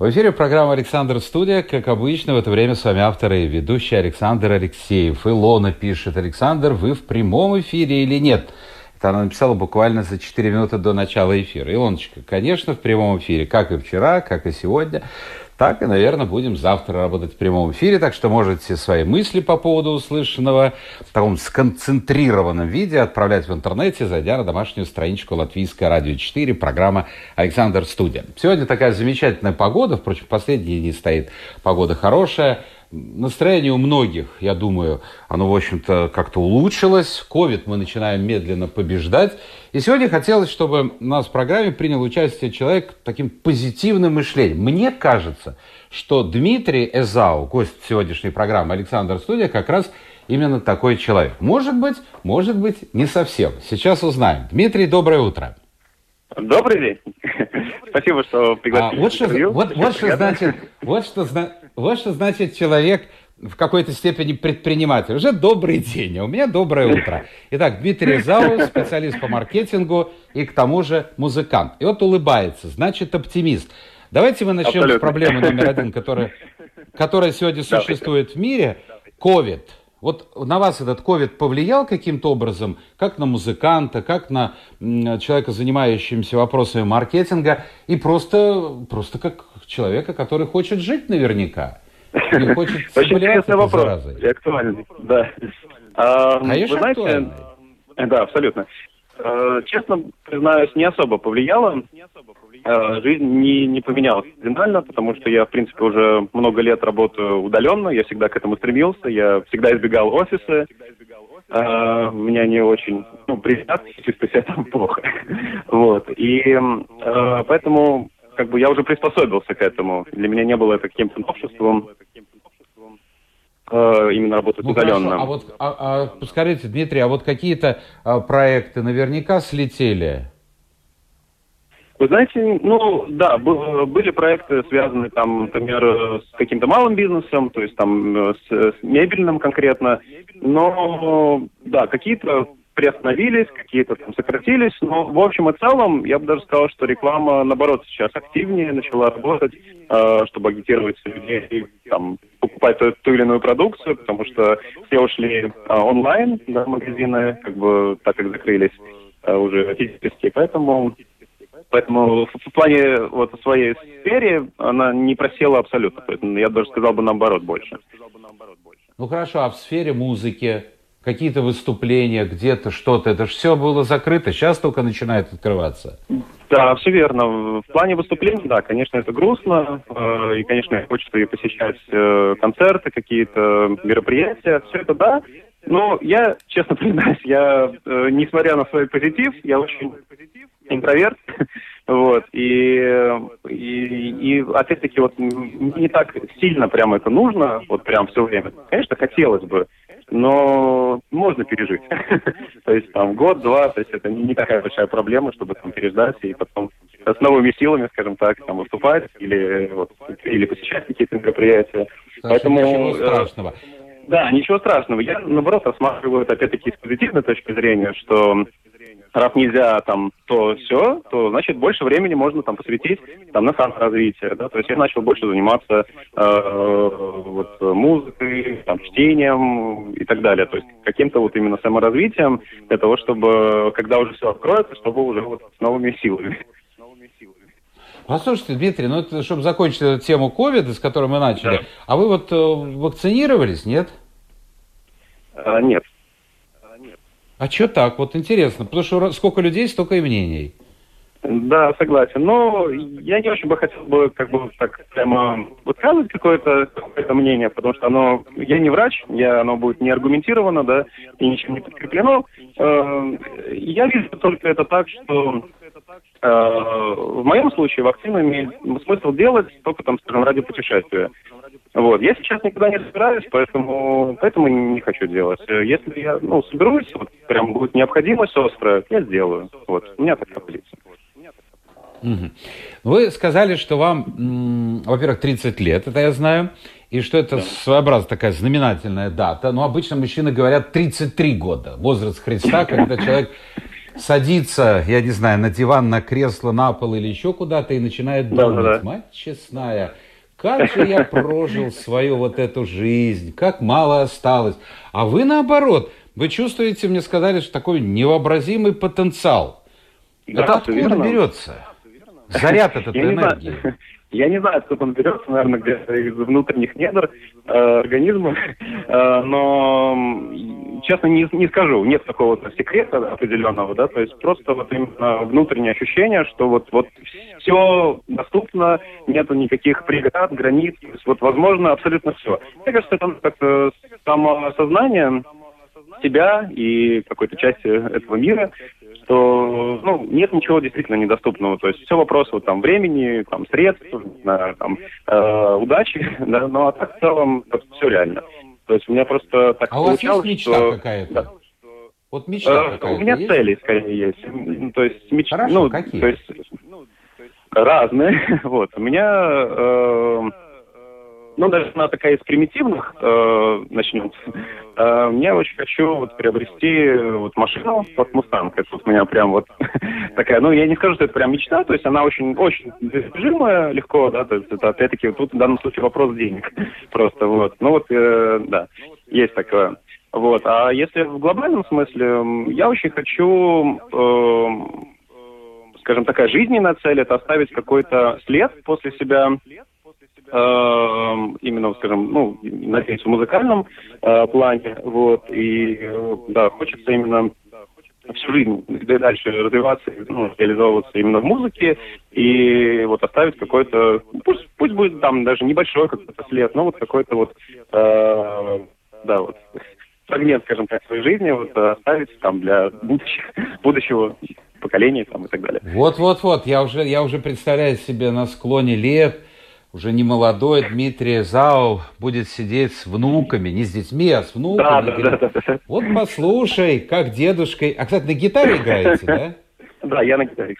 В эфире программа «Александр Студия». Как обычно, в это время с вами автор и ведущий Александр Алексеев. Илона пишет: «Александр, вы в прямом эфире или нет?» Это она написала буквально за 4 минуты до начала эфира. Илоночка, конечно, в прямом эфире. Как и вчера, как и сегодня, так и, наверное, будем завтра работать в прямом эфире. Так что можете свои мысли по поводу услышанного в таком сконцентрированном виде отправлять в интернете, зайдя на домашнюю страничку Латвийское радио 4, программа «Александр Студия». Сегодня такая замечательная погода, впрочем, последние дни стоит погода хорошая. Настроение у многих, я думаю, оно, в общем-то, как-то улучшилось. Ковид мы начинаем медленно побеждать. И сегодня хотелось, чтобы у нас в программе принял участие человек таким позитивным мышлением. Мне кажется, что Дмитрий Эзау, гость сегодняшней программы «Александр Студия», как раз именно такой человек. Может быть, не совсем. Сейчас узнаем. Дмитрий, доброе утро. Добрый день. Спасибо, что пригласили. Вот что значит человек в какой-то степени предприниматель. Уже добрый день, а у меня доброе утро. Итак, Дмитрий Эзау, специалист по маркетингу и к тому же музыкант. И вот улыбается, значит оптимист. Давайте мы начнем с проблемы номер один, которая сегодня существует в мире. COVID. Вот на вас этот ковид повлиял каким-то образом, как на музыканта, как на человека, занимающегося вопросами маркетинга, и просто как человека, который хочет жить наверняка, не хочет заболевать этой заразой. Очень интересный вопрос, актуальный, да. Конечно, актуальный. Да, абсолютно. Честно признаюсь, не особо повлияло. Жизнь не поменялась кардинально, потому что я, в принципе, уже много лет работаю удаленно. Я всегда к этому стремился. Я всегда избегал офиса. Меня не очень приятно, чувствую себя там плохо. Вот. И поэтому как бы я уже приспособился к этому. Для меня не было это каким-то новшеством. Именно работать удаленно. А вот, скажите, Дмитрий, а вот какие-то проекты наверняка слетели? Вы знаете, да, были проекты, связанные там, например, с каким-то малым бизнесом, то есть там с мебельным конкретно, но да, какие-то приостановились, какие-то там сократились, но в общем и целом я бы даже сказал, что реклама, наоборот, сейчас активнее начала работать, чтобы агитировать людей там, покупать ту или иную продукцию, потому что все ушли онлайн, да, магазины, как бы так как закрылись уже физически, поэтому в плане вот своей сферы она не просела абсолютно, поэтому я бы даже сказал бы наоборот больше. Ну хорошо, а в сфере музыки? Какие-то выступления, где-то что-то. Это же все было закрыто. Сейчас только начинает открываться. Да, все верно. В плане выступлений, да, конечно, это грустно. И, конечно, хочется и посещать концерты, какие-то мероприятия. Все это, да. Но я, честно признаюсь, я, несмотря на свой позитив, я очень интроверт. Вот. И опять-таки, вот не так сильно прямо это нужно, вот прям все время. Конечно, хотелось бы. Но можно пережить. То есть там год-два, то есть это не такая большая проблема, чтобы там переждать и потом с новыми силами, скажем так, там выступать или посещать какие-то мероприятия. Поэтому ничего страшного. Да, ничего страшного. Я, наоборот, рассматриваю это опять-таки с позитивной точки зрения, что раз нельзя там то все, то значит больше времени можно там посвятить там на саморазвитие, да, то есть я начал больше заниматься вот музыкой, там чтением и так далее, то есть каким-то вот именно саморазвитием для того, чтобы когда уже все откроется, чтобы уже вот с новыми силами. Послушайте, Дмитрий, это, чтобы закончить эту тему ковида, с которой мы начали, да. А вы вот вакцинировались, нет? Нет. А что так? Вот интересно, потому что сколько людей, столько и мнений. Да, согласен. Но я не очень бы хотел бы как бы так прямо высказывать какое-то мнение, потому что я не врач, оно будет не аргументировано, да, и ничем не подкреплено. Я вижу только это так, что в моем случае вакцину имеет смысл делать только там, скажем, ради путешествия. Вот. Я сейчас никуда не собираюсь, поэтому не хочу делать. Если я соберусь, вот прям будет необходимость острая, я сделаю. Вот. У меня такая позиция. Вы сказали, что вам, во-первых, 30 лет, это я знаю, и что это своеобразная такая знаменательная дата. Но обычно мужчины говорят 33 года, возраст Христа, когда человек садится, я не знаю, на диван, на кресло, на пол или еще куда-то и начинает думать, мать честная, как же я прожил свою вот эту жизнь, как мало осталось. А вы наоборот, вы чувствуете, мне сказали, что такой невообразимый потенциал. Да, это откуда берется? Заряд этот энергии. Я не знаю, откуда он берется, наверное, где-то из внутренних недр организма, но, честно, не скажу, нет такого секрета определенного, да, то есть просто вот именно внутреннее ощущение, что вот все доступно, нету никаких преград, границ, то есть вот возможно абсолютно все. Мне кажется, это как-то самоосознание себя и какой-то части этого мира, что нет ничего действительно недоступного. То есть все вопрос времени, средств, удачи, да, но а так в целом все реально. То есть у меня просто так получалось, у вас есть мечта какая-то? Да. Вот мечта какая-то? У меня есть? Цели скорее есть. То есть мечта... Хорошо, какие? То есть, разные. Вот. У меня... даже она такая из примитивных начнем. Я очень хочу приобрести машину Ford Mustang. Это у меня прям такая, я не скажу, что это прям мечта, то есть она очень-очень достижимая, легко, да, то есть это опять-таки тут в данном случае вопрос денег просто, да, есть такое. Вот, а если в глобальном смысле, я очень хочу... скажем, такая жизненная цель — это оставить какой-то след после себя, именно, скажем, надеюсь, в музыкальном плане, и, да, хочется именно всю жизнь дальше развиваться, реализовываться именно в музыке, и оставить какой-то, пусть будет там даже небольшой какой-то след, но какой-то фрагмент, скажем так, своей жизни оставить там для будущего поколений и так далее. Я уже представляю себе на склоне лет, уже не молодой Дмитрий Эзау будет сидеть с внуками, не с детьми, а с внуками. Да. Вот послушай, как дедушка... А, кстати, на гитаре играете, да? Да, я на гитаре.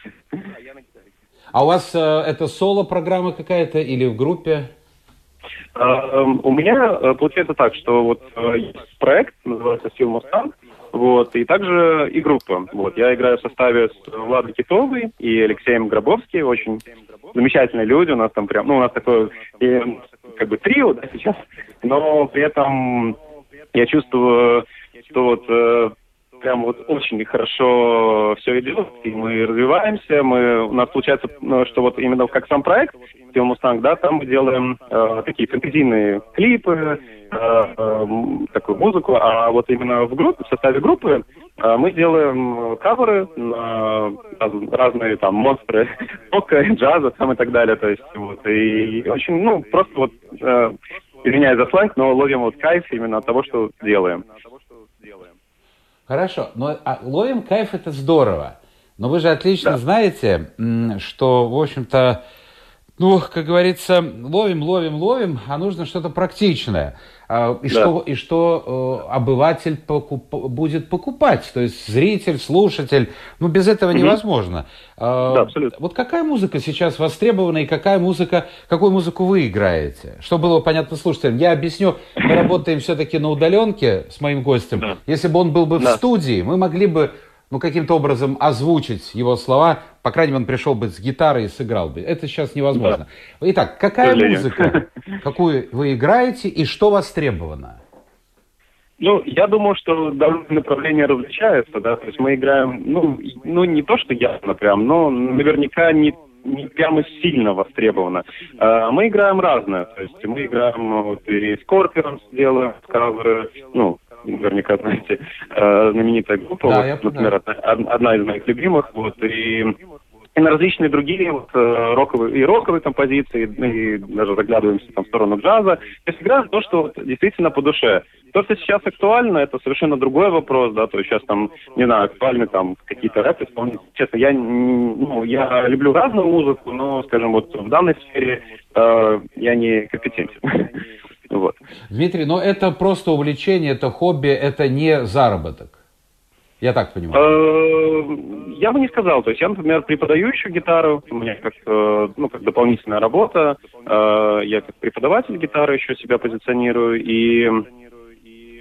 А у вас это соло-программа какая-то или в группе? У меня получается так, что есть проект, называется Steel Mustang, и также и группа. Я играю в составе с Владой Китовой и Алексеем Грабовским, очень замечательные люди, у нас там прям, у нас такое, как бы трио, да, сейчас, но при этом я чувствую, что прям очень хорошо все идет, и мы развиваемся, у нас получается, что именно как сам проект Steel Mustang, да, там мы делаем такие фэнтезийные клипы, такую музыку, а именно в группе, в составе группы мы делаем каверы на разные там монстры рока, джаза там и так далее, то есть и очень, просто извиняюсь за сленг, но ловим кайф именно от того, что делаем. Хорошо, но ловим кайф — это здорово, но вы же отлично знаете, что, в общем-то, как говорится, ловим, а нужно что-то практичное, и что обыватель будет покупать, то есть зритель, слушатель, без этого невозможно. Да, абсолютно. Вот какая музыка сейчас востребована и какую музыку вы играете? Чтобы было понятно слушателям, я объясню, мы работаем все-таки на удаленке с моим гостем, если бы он был бы в студии, мы могли бы каким-то образом озвучить его слова, по крайней мере, он пришел бы с гитарой и сыграл бы. Это сейчас невозможно. Да. Итак, какая музыка, какую вы играете и что востребовано? Я думаю, что направление различается, да, то есть мы играем, не то, что явно прям, но наверняка не прямо сильно востребовано. Мы играем разное, то есть мы играем и Скорпионс делаем, каверы, наверняка, знаете, знаменитая группа, например, одна из моих любимых, и на различные другие роковые композиции, и даже заглядываемся в сторону джаза. То есть играем то, что действительно по душе. То, что сейчас актуально, это совершенно другой вопрос, да, то есть сейчас там, не знаю, актуальны там какие-то рэп-исполнители. Честно, я люблю разную музыку, но, скажем, в данной сфере я не компетентен. Вот. Дмитрий, но это просто увлечение, это хобби, это не заработок. Я так понимаю. Я бы не сказал. То есть я, например, преподаю еще гитару. У меня как дополнительная работа. Я как преподаватель гитары еще себя позиционирую. И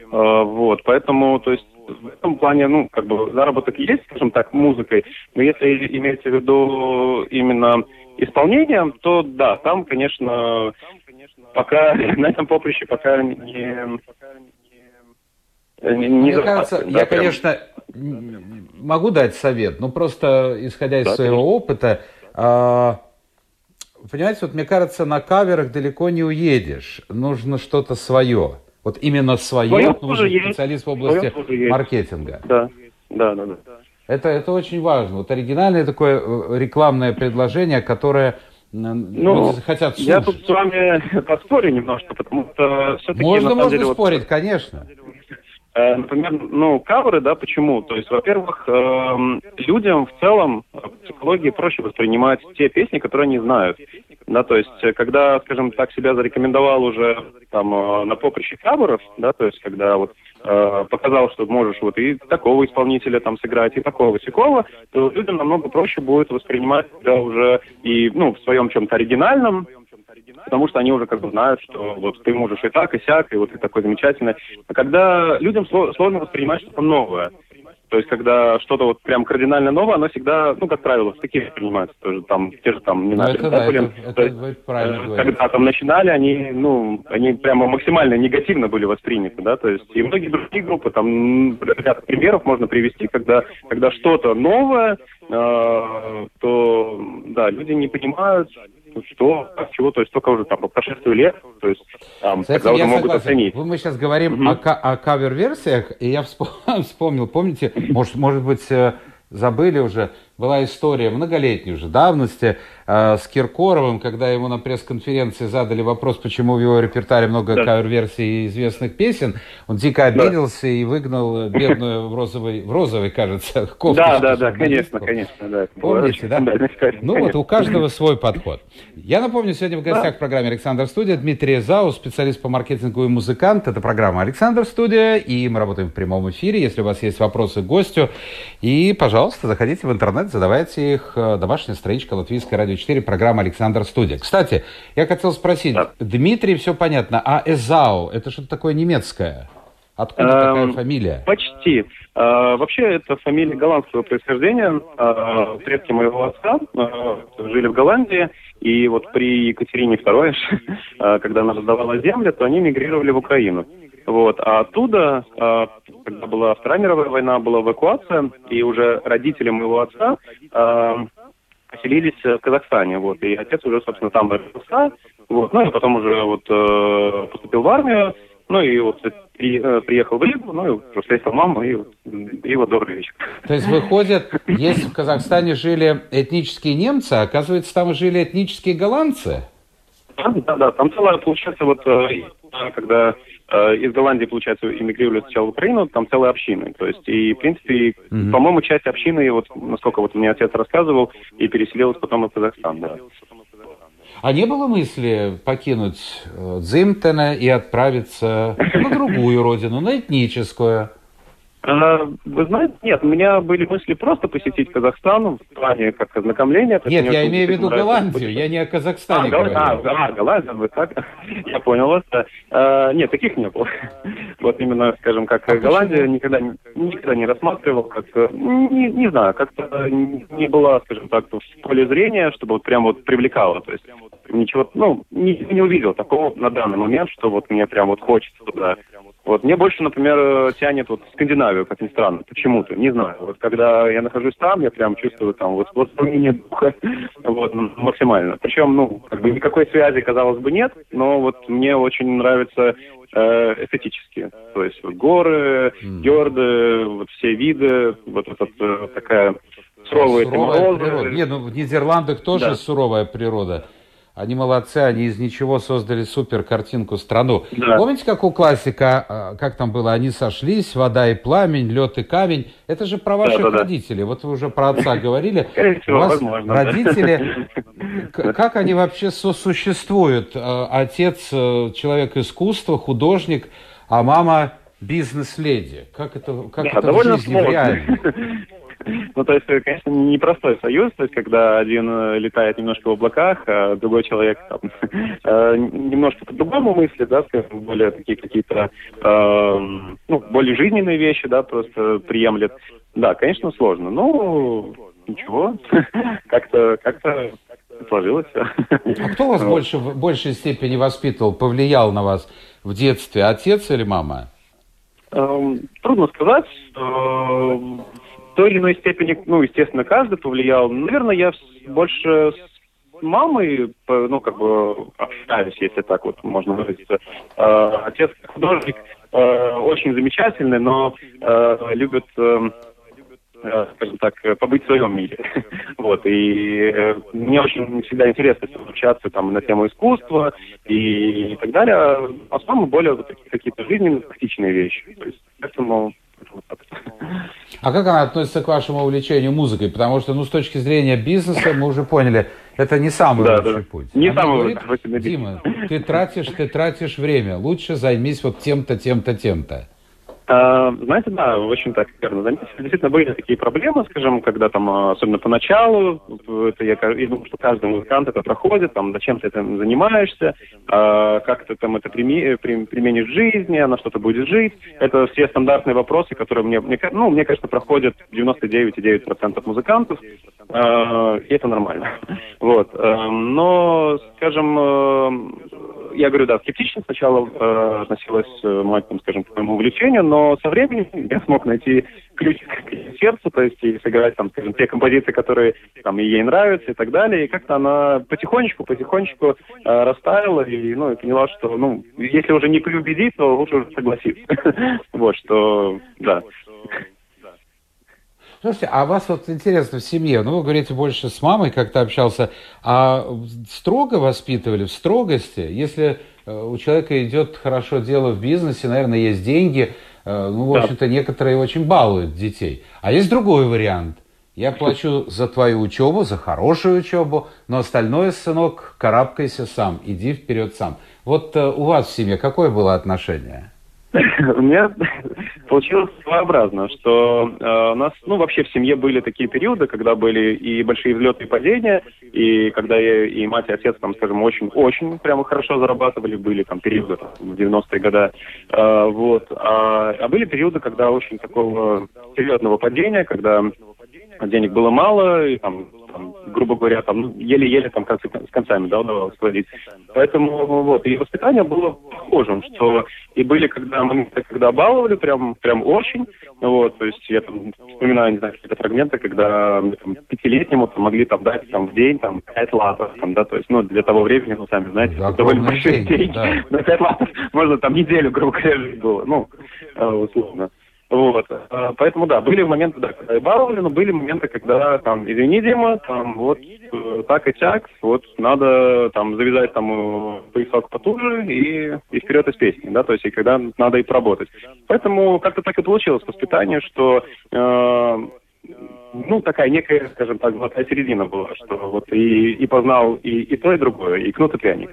вот, поэтому, то есть в этом плане, заработок есть, скажем так, музыкой. Но если имеете в виду именно исполнение, то да, там, конечно, пока на этом поприще пока не кажется, я, конечно... Могу дать совет, но просто исходя из своего опыта, понимаете, вот мне кажется, на каверах далеко не уедешь, нужно что-то свое, вот именно свое нужен специалист в области маркетинга. Да. Это очень важно, вот оригинальное такое рекламное предложение, которое... люди хотят слушать. Я тут с вами поспорю немножко, потому что все-таки... Можно спорить, конечно. Например, каверы, да, почему? То есть, во-первых, людям в целом в психологии проще воспринимать те песни, которые они знают. Да, то есть, когда, скажем так, себя зарекомендовал уже там на поприще каверов, да, то есть, когда вот показал, что можешь вот и такого исполнителя там сыграть, и такого-сякого, то людям намного проще будет воспринимать себя уже и, в своем чем-то оригинальном, потому что они уже как бы знают, что вот ты можешь и так, и сяк, и вот ты такой замечательный. А когда людям сложно воспринимать что-то новое, то есть когда что-то вот прям кардинально новое, оно всегда, как правило, в такие воспринимаются, тоже там, те же там, не знаю, когда там начинали, они прямо максимально негативно были восприняты, да, то есть и многие другие группы, там, ряд примеров можно привести, когда что-то новое, то, да, люди не понимают, что, чего, то есть только уже там по прошествию лет, то есть там, кстати, когда уже могут оценить. Мы сейчас говорим о кавер-версиях, и я вспомнил, помните, может быть, забыли уже, была история многолетней уже давности с Киркоровым, когда ему на пресс-конференции задали вопрос, почему в его репертуаре много кавер-версий известных песен. Он дико обиделся и выгнал бедную в розовой, кажется, кофту. Да, конечно, да. Помните, да? Конечно. Вот у каждого свой подход. Я напомню, сегодня в гостях в программе «Александр Студия» Дмитрий Эзау, специалист по маркетингу и музыкант. Это программа «Александр Студия», и мы работаем в прямом эфире. Если у вас есть вопросы к гостю, и, пожалуйста, заходите в интернет, задавайте их. Домашняя страничка Латвийское радио 4, программа «Александр Студия». Кстати, я хотел спросить, Дмитрий, все понятно, а Эзау, это что-то такое немецкое? Откуда такая фамилия? Почти. Вообще, это фамилия голландского происхождения. Предки моего отца жили в Голландии, и вот при Екатерине Второй, когда она раздавала земли, то они мигрировали в Украину. Вот, а оттуда, когда была Вторая мировая война, была эвакуация, и уже родители моего отца поселились в Казахстане, вот, и отец уже, собственно, там родился, вот, и потом уже вот поступил в армию, и вот приехал в Ригу, и просто встретил маму, и вот добрый вечер. То есть, выходит, если в Казахстане жили этнические немцы, оказывается, там жили этнические голландцы? Да, там целая, получается, вот, когда... Из Голландии, получается, эмигрировали сначала в Украину, там целые общины. То есть, и, в принципе, по-моему, часть общины, вот, насколько вот мне отец рассказывал, и переселилась потом в Казахстан, да. А не было мысли покинуть Дзимтена и отправиться на другую родину, на этническую? Вы знаете, нет, у меня были мысли просто посетить Казахстан в плане как ознакомления. Нет, я имею в виду Голландию, я не о Казахстане говорю. Голландия, вы так, я понял вас. Нет, таких не было. Вот именно, скажем, как Голландия никогда не рассматривал, как, не знаю, как-то не была, скажем так, в поле зрения, чтобы вот прям вот привлекало, то есть ничего, не увидел такого на данный момент, что вот мне прям вот хочется туда. Вот, мне больше, например, тянет вот Скандинавию, как ни странно, почему-то, не знаю. Вот когда я нахожусь там, я прям чувствую там вот восполнение духа, вот, максимально. Причем, как бы никакой связи, казалось бы, нет, но вот мне очень нравится эстетически. То есть вот, горы, гёрды, вот все виды, вот эта такая суровая природа. Нет, в Нидерландах тоже суровая природа. Они молодцы, они из ничего создали супер картинку страну. Да. Помните, как у классика, как там было, они сошлись, вода и пламень, лед и камень. Это же про ваших родителей. Вот вы уже про отца говорили. У вас родители, как они вообще сосуществуют? Отец человек искусства, художник, а мама бизнес-леди. Как это в жизни реально? Ну, то есть, конечно, непростой союз, то есть, когда один летает немножко в облаках, а другой человек там, немножко по-другому мыслит, да, скажем, более такие какие-то, ну, более жизненные вещи, да, просто приемлет. Да, конечно, сложно, но ничего, как-то сложилось все. А кто вас в большей степени воспитывал, повлиял на вас в детстве, отец или мама? Трудно сказать, что... В той или иной степени, ну, естественно, каждый повлиял. Наверное, я больше с мамой, ну, как бы, общаюсь, если так вот можно выразиться. Отец художник очень замечательный, но любит, скажем так, побыть в своем мире. Вот, и мне очень всегда интересно общаться там на тему искусства и так далее. А с мамой более вот такие какие-то жизненные, практичные вещи. То есть, поэтому... А как она относится к вашему увлечению музыкой? Потому что, ну, с точки зрения бизнеса, мы уже поняли, это не самый лучший путь. Не самый лучший путь. Дима, ты тратишь время. Лучше займись вот тем-то, тем-то, тем-то. Знаете, да, очень так верно заметили. Действительно, были такие проблемы, скажем, когда там, особенно поначалу, это я думаю, что каждый музыкант это проходит, там, зачем ты этим занимаешься, как ты там это применишь в жизни, на что ты будешь жить. Это все стандартные вопросы, которые, мне кажется, проходят 99,9% музыкантов, и это нормально. Вот. Но, скажем, я говорю, да, скептично сначала относилась, скажем, к моему увлечению, но со временем я смог найти ключ к сердцу, то есть и сыграть там, скажем, те композиции, которые там и ей нравятся и так далее. И как-то она потихонечку растаяла и, ну, и поняла, что, ну, если уже не переубедить, то лучше уже согласиться. Вот, что, да. Слушайте, а вас вот интересно в семье, ну, вы говорите, больше с мамой как-то общался, а строго воспитывали, в строгости? Если у человека идет хорошо дело в бизнесе, наверное, есть деньги, ну, в общем-то, некоторые очень балуют детей. А есть другой вариант. Я плачу за твою учебу, за хорошую учебу, но остальное, сынок, карабкайся сам, иди вперед сам. Вот у вас в семье какое было отношение? У меня получилось своеобразно, что у нас, ну, вообще в семье были такие периоды, когда были и большие взлеты и падения, и когда и мать, и отец, там, скажем, очень прямо хорошо зарабатывали, были там периоды в 90-е годы, вот. А были периоды, когда очень такого серьезного падения, когда денег было мало, и там, грубо говоря, там еле-еле там с концами, да, удавалось сводить. Поэтому вот, и воспитание было похожим, что и были, когда баловали, прям очень, вот, то есть я там вспоминаю, не знаю, какие-то фрагменты, когда там, пятилетнему там, могли там дать там, в день там 5 латов, там, да, то есть, ну, для того времени, ну, сами знаете, да, довольно большие деньги, да. На 5 латов можно там неделю, грубо говоря, жить было, ну, условно. Вот, поэтому, да, были моменты, да, когда я баловали, но были моменты, когда, там, извини, Дима, там, вот, так и так, вот, надо, там, завязать, там, поясок потуже и вперед из песни, да, то есть, и когда надо и поработать. Поэтому как-то так и получилось воспитание, что, ну, такая некая, скажем так, золотая середина была, что вот и познал и то, и другое, и кнут, и пряник.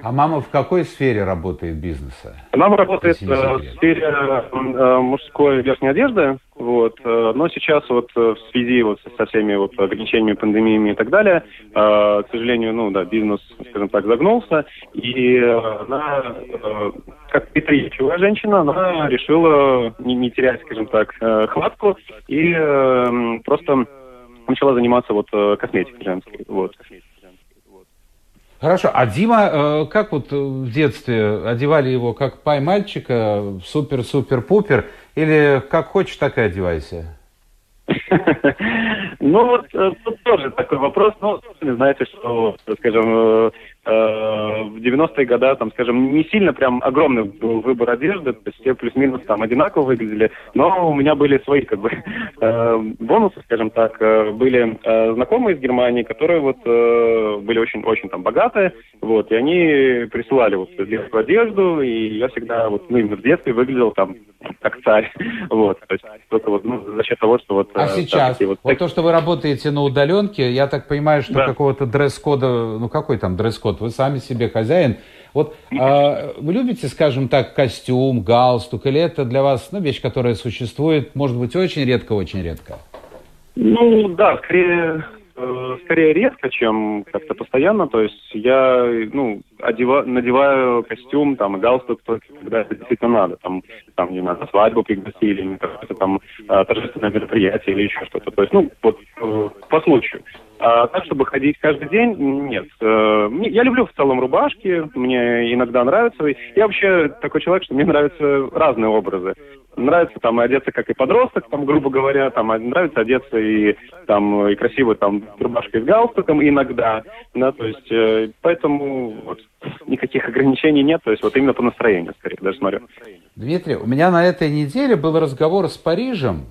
А мама в какой сфере работает бизнеса? Мама работает в сфере мужской верхней одежды, вот. Но сейчас вот в связи вот со всеми вот ограничениями, пандемиями и так далее, к сожалению, ну да, бизнес, скажем так, загнулся, и она, как предприимчивая женщина, она решила не терять, скажем так, хватку и просто начала заниматься вот косметикой женской, вот. Хорошо. А Дима, как вот в детстве одевали его, как пай-мальчика, супер-супер-пупер, или как хочешь, так и одевайся? Ну, вот тут тоже такой вопрос. Ну, знаете, что, скажем, в в 90-е годы, там, скажем, не сильно прям огромный был выбор одежды, то есть все плюс-минус там одинаково выглядели, но у меня были свои, как бы, бонусы, скажем так. Были знакомые из Германии, которые вот были очень-очень там богатые, вот, и они присылали вот детскую одежду, и я всегда, вот, ну, именно в детстве выглядел там как царь, вот, то есть только вот, ну, за счет того, что вот... А сейчас, вот то, что вы работаете на удаленке, я так понимаю, что да. Какого-то дресс-кода, ну, какой там дресс-код, вы сами себе хозяин. Вот вы любите, скажем так, костюм, галстук, или это для вас, ну, вещь, которая существует, может быть, очень редко? Ну, да, скорее редко, чем как-то постоянно. То есть я, ну, надеваю костюм, там, галстук только когда это действительно надо. Там не надо свадьбу пригласили, или какое-то там торжественное мероприятие или еще что-то. То есть, ну, вот по случаю. А так, чтобы ходить каждый день, нет. Я люблю в целом рубашки, мне иногда нравится. Я вообще такой человек, что мне нравятся разные образы. Нравится там одеться как и подросток, там, грубо говоря, там нравится одеться и там и красиво там рубашкой с галстуком иногда, да, то есть поэтому вот, никаких ограничений нет, то есть вот именно по настроению скорее даже смотрю. Дмитрий, у меня на этой неделе был разговор с Парижем,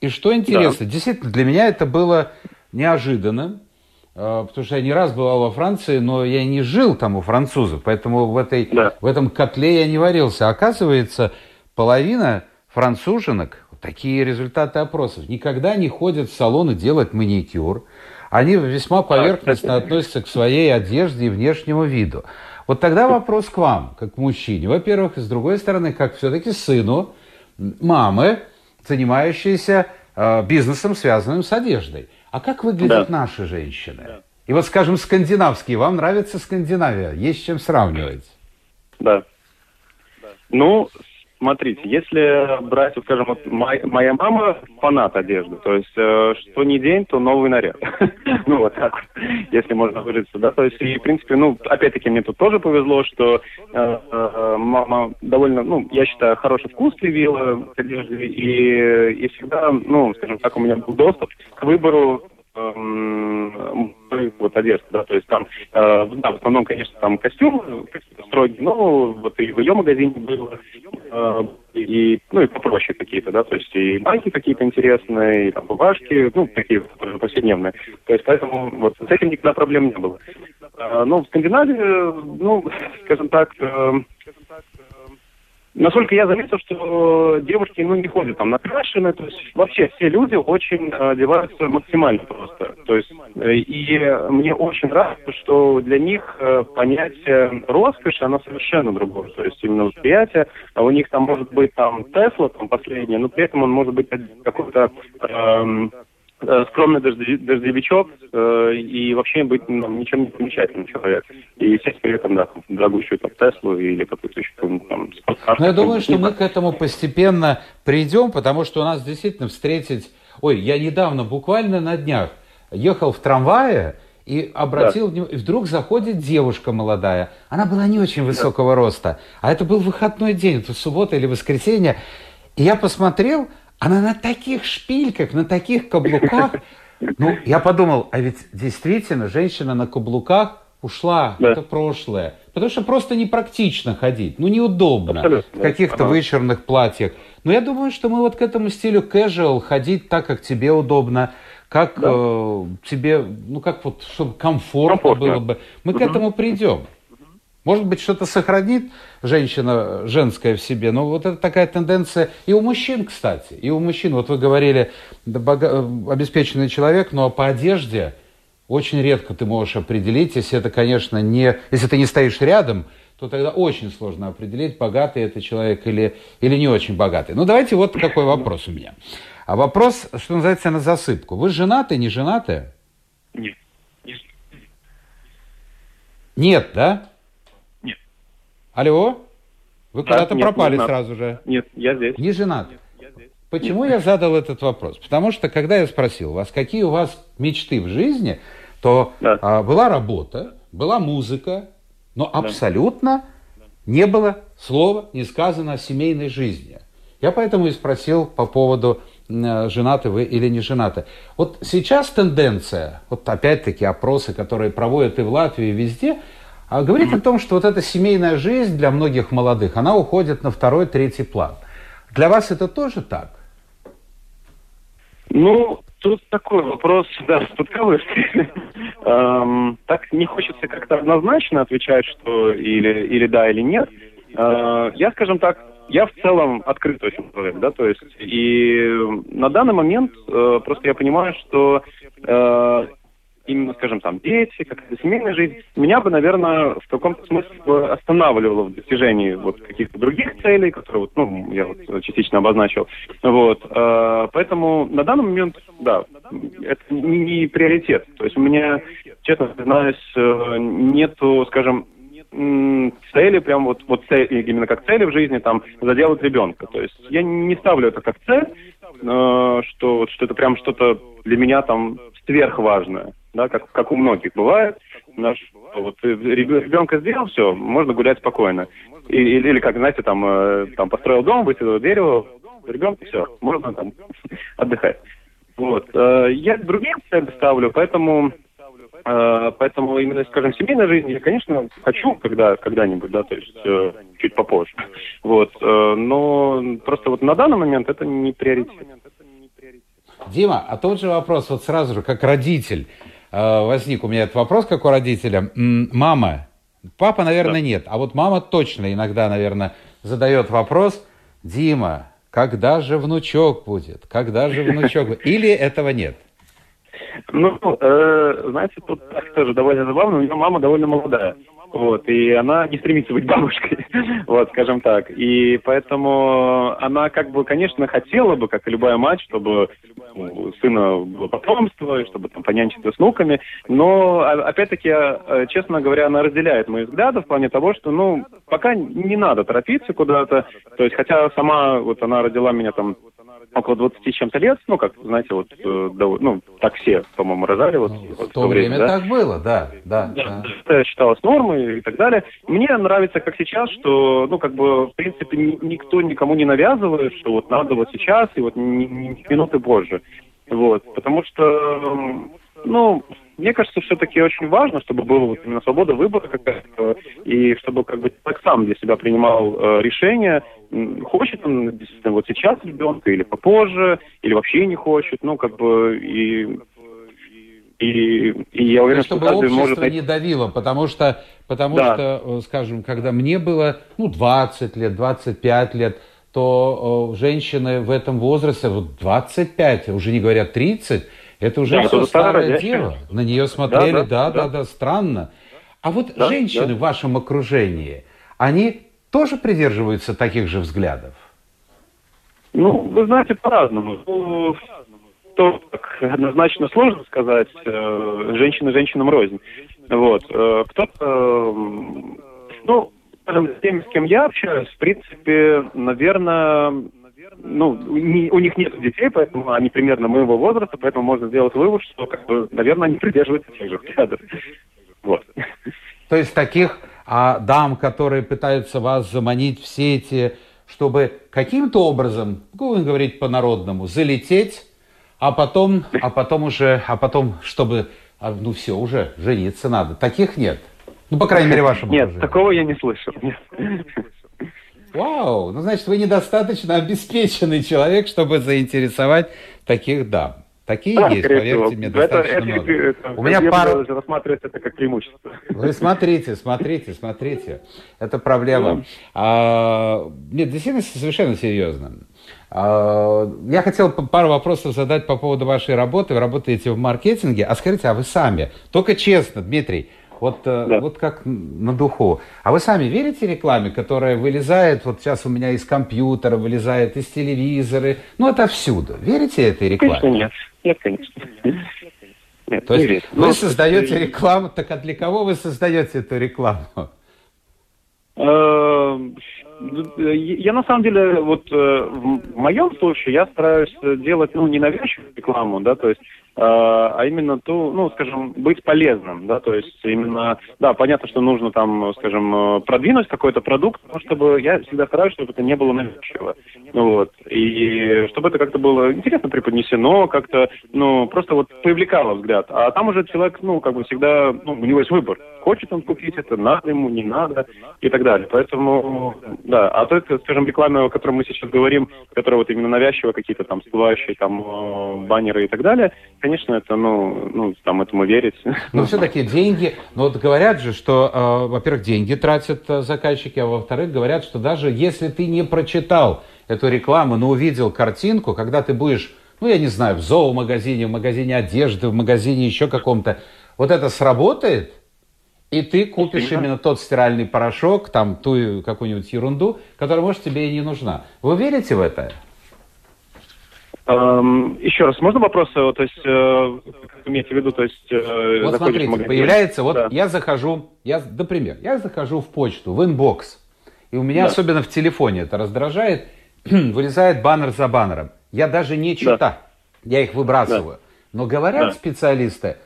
и что интересно, да. Действительно для меня это было неожиданно, потому что я не раз бывал во Франции, но я не жил там у французов, поэтому в этом котле я не варился. Оказывается, половина француженок, такие результаты опросов, никогда не ходят в салоны делать маникюр. Они весьма поверхностно относятся к своей одежде и внешнему виду. Вот тогда вопрос к вам, как к мужчине. Во-первых, и с другой стороны, как все-таки сыну мамы, занимающейся бизнесом, связанным с одеждой. А как выглядят наши женщины? Да. И вот, скажем, скандинавские. Вам нравится Скандинавия? Есть с чем сравнивать? Да. Ну... Смотрите, если брать, вот, скажем, вот моя мама фанат одежды, то есть что ни день, то новый наряд. Ну вот так, если можно выразиться, да. То есть и в принципе, ну опять-таки мне тут тоже повезло, что мама довольно, ну я считаю, хороший вкус привила к одежде и всегда, ну скажем так, у меня был доступ к выбору. Вот одежда, да, то есть там, да, в основном, конечно, там костюм строгий, но вот и в ее магазине было, и, ну, и попроще какие-то, да, то есть и майки какие-то интересные, и там рубашки, ну, такие повседневные, то есть поэтому вот с этим никогда проблем не было. Но в Скандинавии, ну, скажем так, насколько я заметил, что девушки, ну, не ходят там накрашенные, то есть вообще все люди очень одеваются максимально просто. То есть, и мне очень нравится, что для них понятие роскоши, оно совершенно другое. То есть именно восприятие, а у них там может быть там Тесла, там последняя, но при этом он может быть какой-то... скромный дождевичок и вообще быть ничем не примечательным человек. И сесть при этом, да, дорогущую там Теслу или какую-то еще там спорткарку. Но я думаю, что мы к этому постепенно придем, потому что у нас действительно встретить... Ой, я недавно, буквально на днях, ехал в трамвае и обратил внимание... И вдруг заходит девушка молодая. Она была не очень высокого роста. А это был выходной день, это суббота или воскресенье. И я посмотрел... Она на таких шпильках, на таких каблуках. Ну, я подумал, а ведь действительно женщина на каблуках ушла, это прошлое. Потому что просто непрактично ходить, ну, неудобно. Абсолютно. В каких-то вычурных платьях. Но я думаю, что мы вот к этому стилю casual ходить так, как тебе удобно, как тебе, ну, как вот, чтобы комфортно было бы. Мы к этому придем. Может быть, что-то сохранит женщина женское в себе, но вот это такая тенденция и у мужчин, кстати, и у мужчин. Вот вы говорили, да, обеспеченный человек, но по одежде очень редко ты можешь определить, если это, конечно, не... Если ты не стоишь рядом, то тогда очень сложно определить, богатый это человек или не очень богатый. Ну, давайте вот какой вопрос у меня. А вопрос, что называется, на засыпку. Вы женаты, не женаты? Нет. Нет, да? Алло? Вы куда-то пропали сразу же. Нет, я здесь. Не женат? Нет, я здесь. Почему я задал этот вопрос? Потому что, когда я спросил вас, какие у вас мечты в жизни, то была работа, была музыка, но абсолютно не было слова, не сказано о семейной жизни. Я поэтому и спросил по поводу, женаты вы или не женаты. Вот сейчас тенденция, вот опять-таки опросы, которые проводят и в Латвии, и везде, говорит о том, что вот эта семейная жизнь для многих молодых, она уходит на второй-третий план. Для вас это тоже так? Ну, тут такой вопрос, да, подковырский. Так не хочется как-то однозначно отвечать, что или да, или нет. Я, скажем так, я в целом открыт очень человек, да, то есть, и на данный момент просто я понимаю, что именно, скажем, там, дети, какая-то семейная жизнь, меня бы, наверное, в каком-то смысле останавливало в достижении вот каких-то других целей, которые, вот, ну, я вот частично обозначил. Вот. Поэтому на данный момент, да, это не приоритет. То есть у меня, честно признаюсь, нету, скажем, цели, прям вот цели, именно как цели в жизни, там, заделать ребенка. То есть я не ставлю это как цель, что это прям что-то для меня там сверхважное. Да, как у многих бывает, вот ребенка сделал, все, можно гулять спокойно. Или как, знаете, там построил дом, высадил дерево, ребенка, все, можно там отдыхать. Вот. Я другие цели ставлю, поэтому именно, скажем, семейной жизни я, конечно, хочу когда-нибудь, да, то есть чуть попозже. Вот. Но просто вот на данный момент это не приоритет. Дима, а тот же вопрос, вот сразу же, как родитель, возник у меня этот вопрос, как у родителя. Мама, папа, наверное, нет, а вот мама точно иногда, наверное, задает вопрос: Дима, когда же внучок будет? Когда же внучок будет? Или этого нет? Ну, знаете, тут тоже довольно забавно, у меня мама довольно молодая. Вот, и она не стремится быть бабушкой, вот, скажем так. И поэтому она, как бы, конечно, хотела бы, как и любая мать, чтобы у сына было потомство, и чтобы там понянчиться с внуками. Но, опять-таки, честно говоря, она разделяет мои взгляды в плане того, что, ну, пока не надо торопиться куда-то. То есть, хотя сама, вот, она родила меня там около 20 с чем-то лет, ну, как, знаете, вот, ну, так все, по-моему, рожали. Вот, ну, вот, в то время, да? Так было, да. Это считалось нормой. И так далее. Мне нравится, как сейчас, что, ну, как бы, в принципе, никто никому не навязывает, что вот надо вот сейчас и вот минуты позже. Вот. Потому что, ну, мне кажется, все-таки очень важно, чтобы была вот именно свобода выбора какая-то, и чтобы, как бы, человек сам для себя принимал решение, хочет он действительно вот сейчас ребенка или попозже, или вообще не хочет, ну, как бы, и я уверен, чтобы что общество может... не давило, потому что, скажем, когда мне было, ну, 20 лет, 25 лет, то женщины в этом возрасте, вот 25, уже не говоря 30, это уже все старое дело. На нее смотрели, странно. А вот женщины в вашем окружении, они тоже придерживаются таких же взглядов? Ну, вы знаете, по-разному. То однозначно сложно сказать, женщина женщинам рознь. Вот. Кто-то, ну, с теми, с кем я общаюсь, в принципе, наверное, ну, у них нет детей, поэтому они примерно моего возраста, поэтому можно сделать вывод, что, как бы, наверное, они придерживаются тех же взглядов. Вот. То есть таких дам, которые пытаются вас заманить в сети, чтобы каким-то образом, будем говорить по-народному, залететь, а потом, чтобы, ну, все, уже жениться надо. Таких нет? Ну, по крайней мере, вашему окружению. Нет, такого я не слышал. Вау, ну, значит, вы недостаточно обеспеченный человек, чтобы заинтересовать таких дам. Такие есть, поверьте мне, достаточно много. У меня пара... рассматривать это как преимущество. Вы смотрите. Это проблема. Нет, действительно, совершенно серьезно. Я хотел пару вопросов задать по поводу вашей работы. Вы работаете в маркетинге. А скажите, а вы сами, только честно, Дмитрий, вот как на духу, а вы сами верите рекламе, которая вылезает, вот сейчас у меня из компьютера, вылезает из телевизора, ну, отовсюду? Верите этой рекламе? Конечно, нет, конечно. Нет, то есть верю. Вы создаете рекламу, так а для кого вы создаете эту рекламу? Я на самом деле, вот в моем случае я стараюсь делать, ну, не навязчивую рекламу, да, то есть, а именно ту, ну, скажем, быть полезным, да, то есть именно, да, понятно, что нужно там, скажем, продвинуть какой-то продукт, но чтобы я всегда стараюсь, чтобы это не было навязчиво, вот, и чтобы это как-то было интересно преподнесено, как-то, ну, просто вот привлекало взгляд, а там уже человек, ну, как бы всегда, ну, у него есть выбор, хочет он купить это, надо ему, не надо и так далее, поэтому, да, а то, скажем, реклама, о которой мы сейчас говорим, которая вот именно навязчиво, какие-то там всплывающие там баннеры и так далее, конечно, это, ну, там, этому верить. Но все-таки деньги, ну, вот говорят же, что, во-первых, деньги тратят заказчики, а во-вторых, говорят, что даже если ты не прочитал эту рекламу, но увидел картинку, когда ты будешь, ну, я не знаю, в зоомагазине, в магазине одежды, в магазине еще каком-то, вот это сработает, и ты купишь именно тот стиральный порошок, там, ту какую-нибудь ерунду, которая, может, тебе и не нужна. Вы верите в это? Еще раз, можно вопрос, то есть, как имеете в виду, то есть... Вот смотрите, появляется, вот да. я захожу в почту, в инбокс, и у меня, да, особенно в телефоне это раздражает, вылезает баннер за баннером. Я даже не читаю, да, я их выбрасываю. Да. Но говорят, да, специалисты,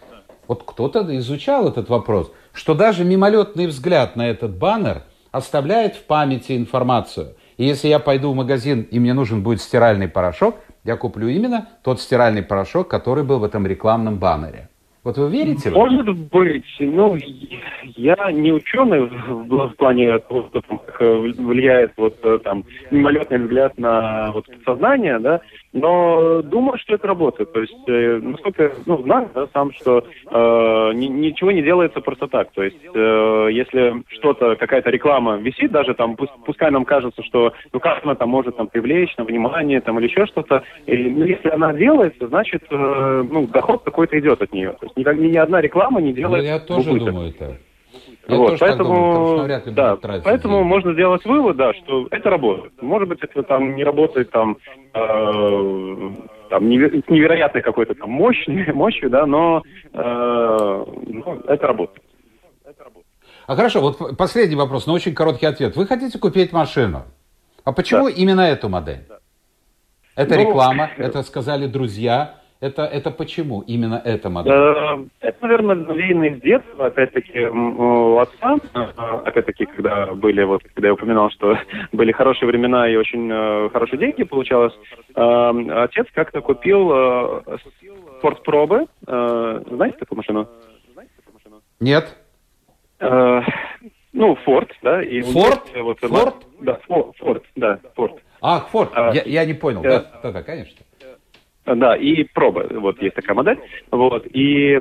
вот кто-то изучал этот вопрос, что даже мимолетный взгляд на этот баннер оставляет в памяти информацию. И если я пойду в магазин, и мне нужен будет стиральный порошок, я куплю именно тот стиральный порошок, который был в этом рекламном баннере. Вот вы верите? Может быть. Ну, я не ученый в плане того, что влияет вот там мимолетный взгляд на вот сознание, да, но думаю, что это работает. То есть, насколько я знаю, да, сам, что ничего не делается просто так. То есть, если что-то, какая-то реклама висит, даже там, пускай нам кажется, что ну как она там может там привлечь на внимание там, или еще что-то, но если она делается, значит, доход какой-то идет от нее. То есть, ни одна реклама не делает убыток. Я тоже думаю так. Вот, поэтому, да, поэтому можно сделать вывод, да, что это работает. Может быть, это там не работает там невероятной какой-то там мощью, да, но это работает. А хорошо, вот последний вопрос, но очень короткий ответ. Вы хотите купить машину? А почему именно эту модель? Это реклама, это сказали друзья. Это почему именно эта модель? Это, наверное, длинный с детства, опять-таки, у отца. Опять-таки, когда я упоминал, что были хорошие времена и очень хорошие деньги получалось, отец как-то купил Ford Probe. Знаете такую машину? Нет. Ford, да. И Ford? Ford? Да, Ford, да, Ford. А, Ford, я не понял. Да, конечно. Да, и проба, вот есть такая модель, вот, и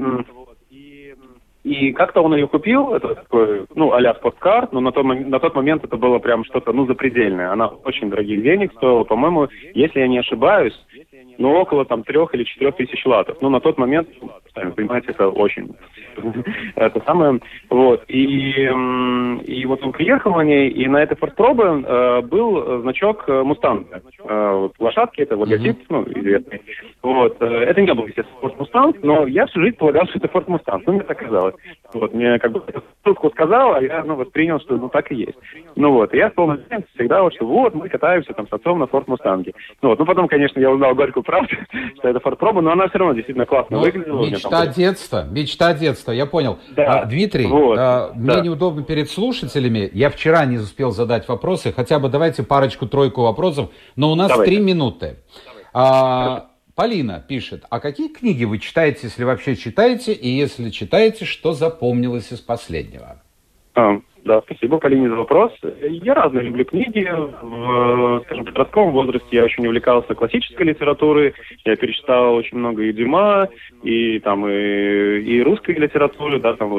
как-то он ее купил, это такой, а-ля спорткар, но на тот момент это было прям что-то, запредельное, она очень дорогих денег стоила, по-моему, если я не ошибаюсь, около там 3 или 4 тысяч латов, на тот момент, сами понимаете, это очень, это самое, вот, и вот он приехал на ней, и на этой форт-пробе был значок Мустанга, лошадки, это логотип, известный, вот, это не был, естественно, Ford Mustang, но я всю жизнь полагал, что это Ford Mustang, мне так казалось, вот, мне как бы ссылку сказал, а я, воспринял, что, так и есть, и я с полной уверенностью всегда, вот, что вот, мы катаемся там с отцом на Ford Mustang, потом, конечно, я узнал горькую правду, что это Ford Probe, но она все равно действительно классно выглядела. Мечта детства, я понял. Да, Дмитрий, мне неудобно перед слушателями, я вчера не успел задать вопросы, хотя бы давайте парочку-тройку вопросов, но у нас 3 минуты. Полина пишет, а какие книги вы читаете, если вообще читаете, и если читаете, что запомнилось из последнего? Да, спасибо, Полине, за вопрос. Я разные люблю книги. В, скажем, подростковом возрасте я очень увлекался классической литературой. Я перечитал очень много и Дюма, и там и русской литературы, да, там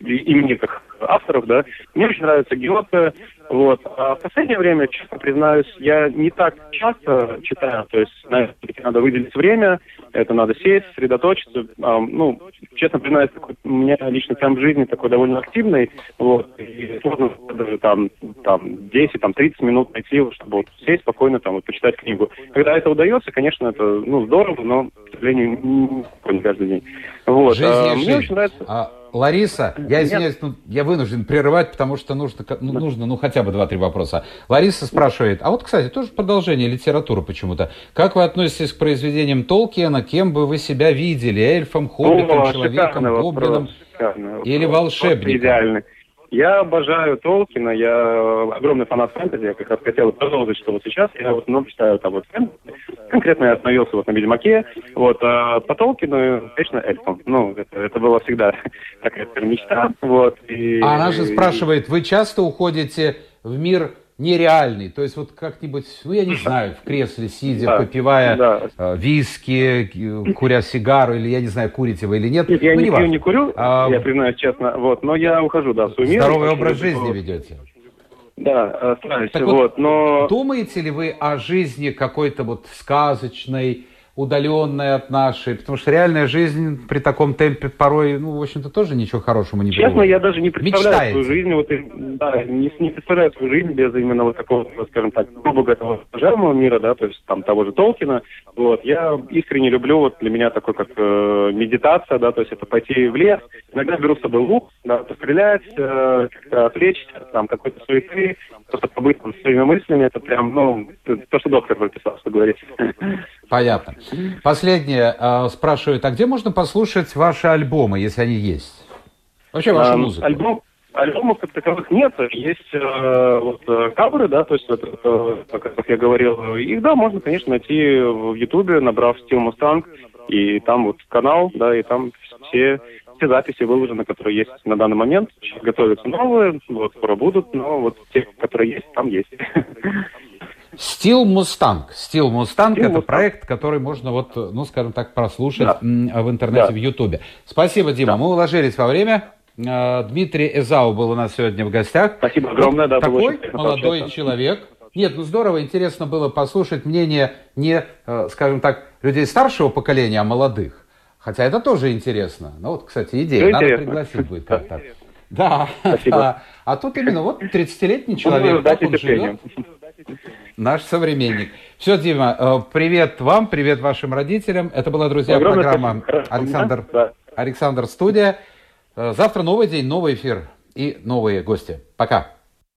именитых авторов, да. Мне очень нравится Гёте. Вот. А в последнее время, честно признаюсь, я не так часто читаю, то есть, наверное, надо выделить время, это надо сесть, сосредоточиться. Честно признаюсь, у меня личный темп жизни такой довольно активный, вот, и сложно даже там 10, там 30 минут найти, чтобы сесть спокойно, почитать книгу. Когда это удается, конечно, это, здорово, но, к сожалению, не каждый день. Вот. Жизнь, мне очень нравится... Лариса, я извиняюсь, я вынужден прерывать, потому что нужно хотя бы 2-3 вопроса. Лариса спрашивает, а вот, кстати, тоже продолжение литературы почему-то. Как вы относитесь к произведениям Толкина? Кем бы вы себя видели? Эльфом, хоббитом, человеком, гоблином или волшебником? Идеальный. Я обожаю Толкина, я огромный фанат фэнтези, я как раз хотел продолжить, что вот сейчас я в основном читаю там вот фэнтези, конкретно я остановился вот на Ведьмаке, вот, а по Толкину, конечно, эльфом, ну, это была всегда такая мечта, вот. И... А она же спрашивает, вы часто уходите в мир нереальный, то есть вот как-нибудь, ну, я не знаю, в кресле сидя, попивая виски, куря сигару, или я не знаю, курите вы или нет. Нет, я пью, не курю, я признаюсь честно, вот, но я ухожу, да, в свой мир. Здоровый образ жизни ведете. Да, стараюсь, вот, но... Думаете ли вы о жизни какой-то вот сказочной, удаленная от нашей, потому что реальная жизнь при таком темпе порой, ну, в общем-то, тоже ничего хорошего не приводит. Честно, я даже не представляю свою жизнь, вот, да, не представляю свою жизнь без именно вот такого, скажем так, грубо говоря, пожарного мира, да, то есть там того же Толкина, вот, я искренне люблю, вот, для меня такой, как медитация, да, то есть это пойти в лес, иногда беру с собой лук, да, пострелять, как-то отвлечься, там, какой-то суеты, просто побыть там своими мыслями, это прям, ну, то, что доктор прописал, что говорится. Понятно. Последнее. Спрашивают, а где можно послушать ваши альбомы, если они есть? Вообще вашу музыку? Альбомов как таковых нет. Есть вот, каверы, да, то есть, как я говорил, их, да, можно, конечно, найти в Ютубе, набрав Steel Mustang, и там вот канал, да, и там все записи выложены, которые есть на данный момент. Сейчас готовятся новые, вот, скоро будут, но вот те, которые есть, там есть. Steel Mustang. Steel Mustang – это проект, который можно, вот, ну, скажем так, прослушать в интернете, в Ютубе. Спасибо, Дима. Мы уложились во время. Дмитрий Эзау был у нас сегодня в гостях. Спасибо огромное. Вот да, такой молодой человек. Нет, ну здорово, интересно было послушать мнение не, скажем так, людей старшего поколения, а молодых. Хотя это тоже интересно. Ну вот, кстати, идея. Надо пригласить будет как-то. Да. А тут именно вот 30-летний человек, как он живет. Наш современник. Все, Дима, привет вам, привет вашим родителям. Это была, друзья, программа Александр Студия. Завтра новый день, новый эфир и новые гости. Пока.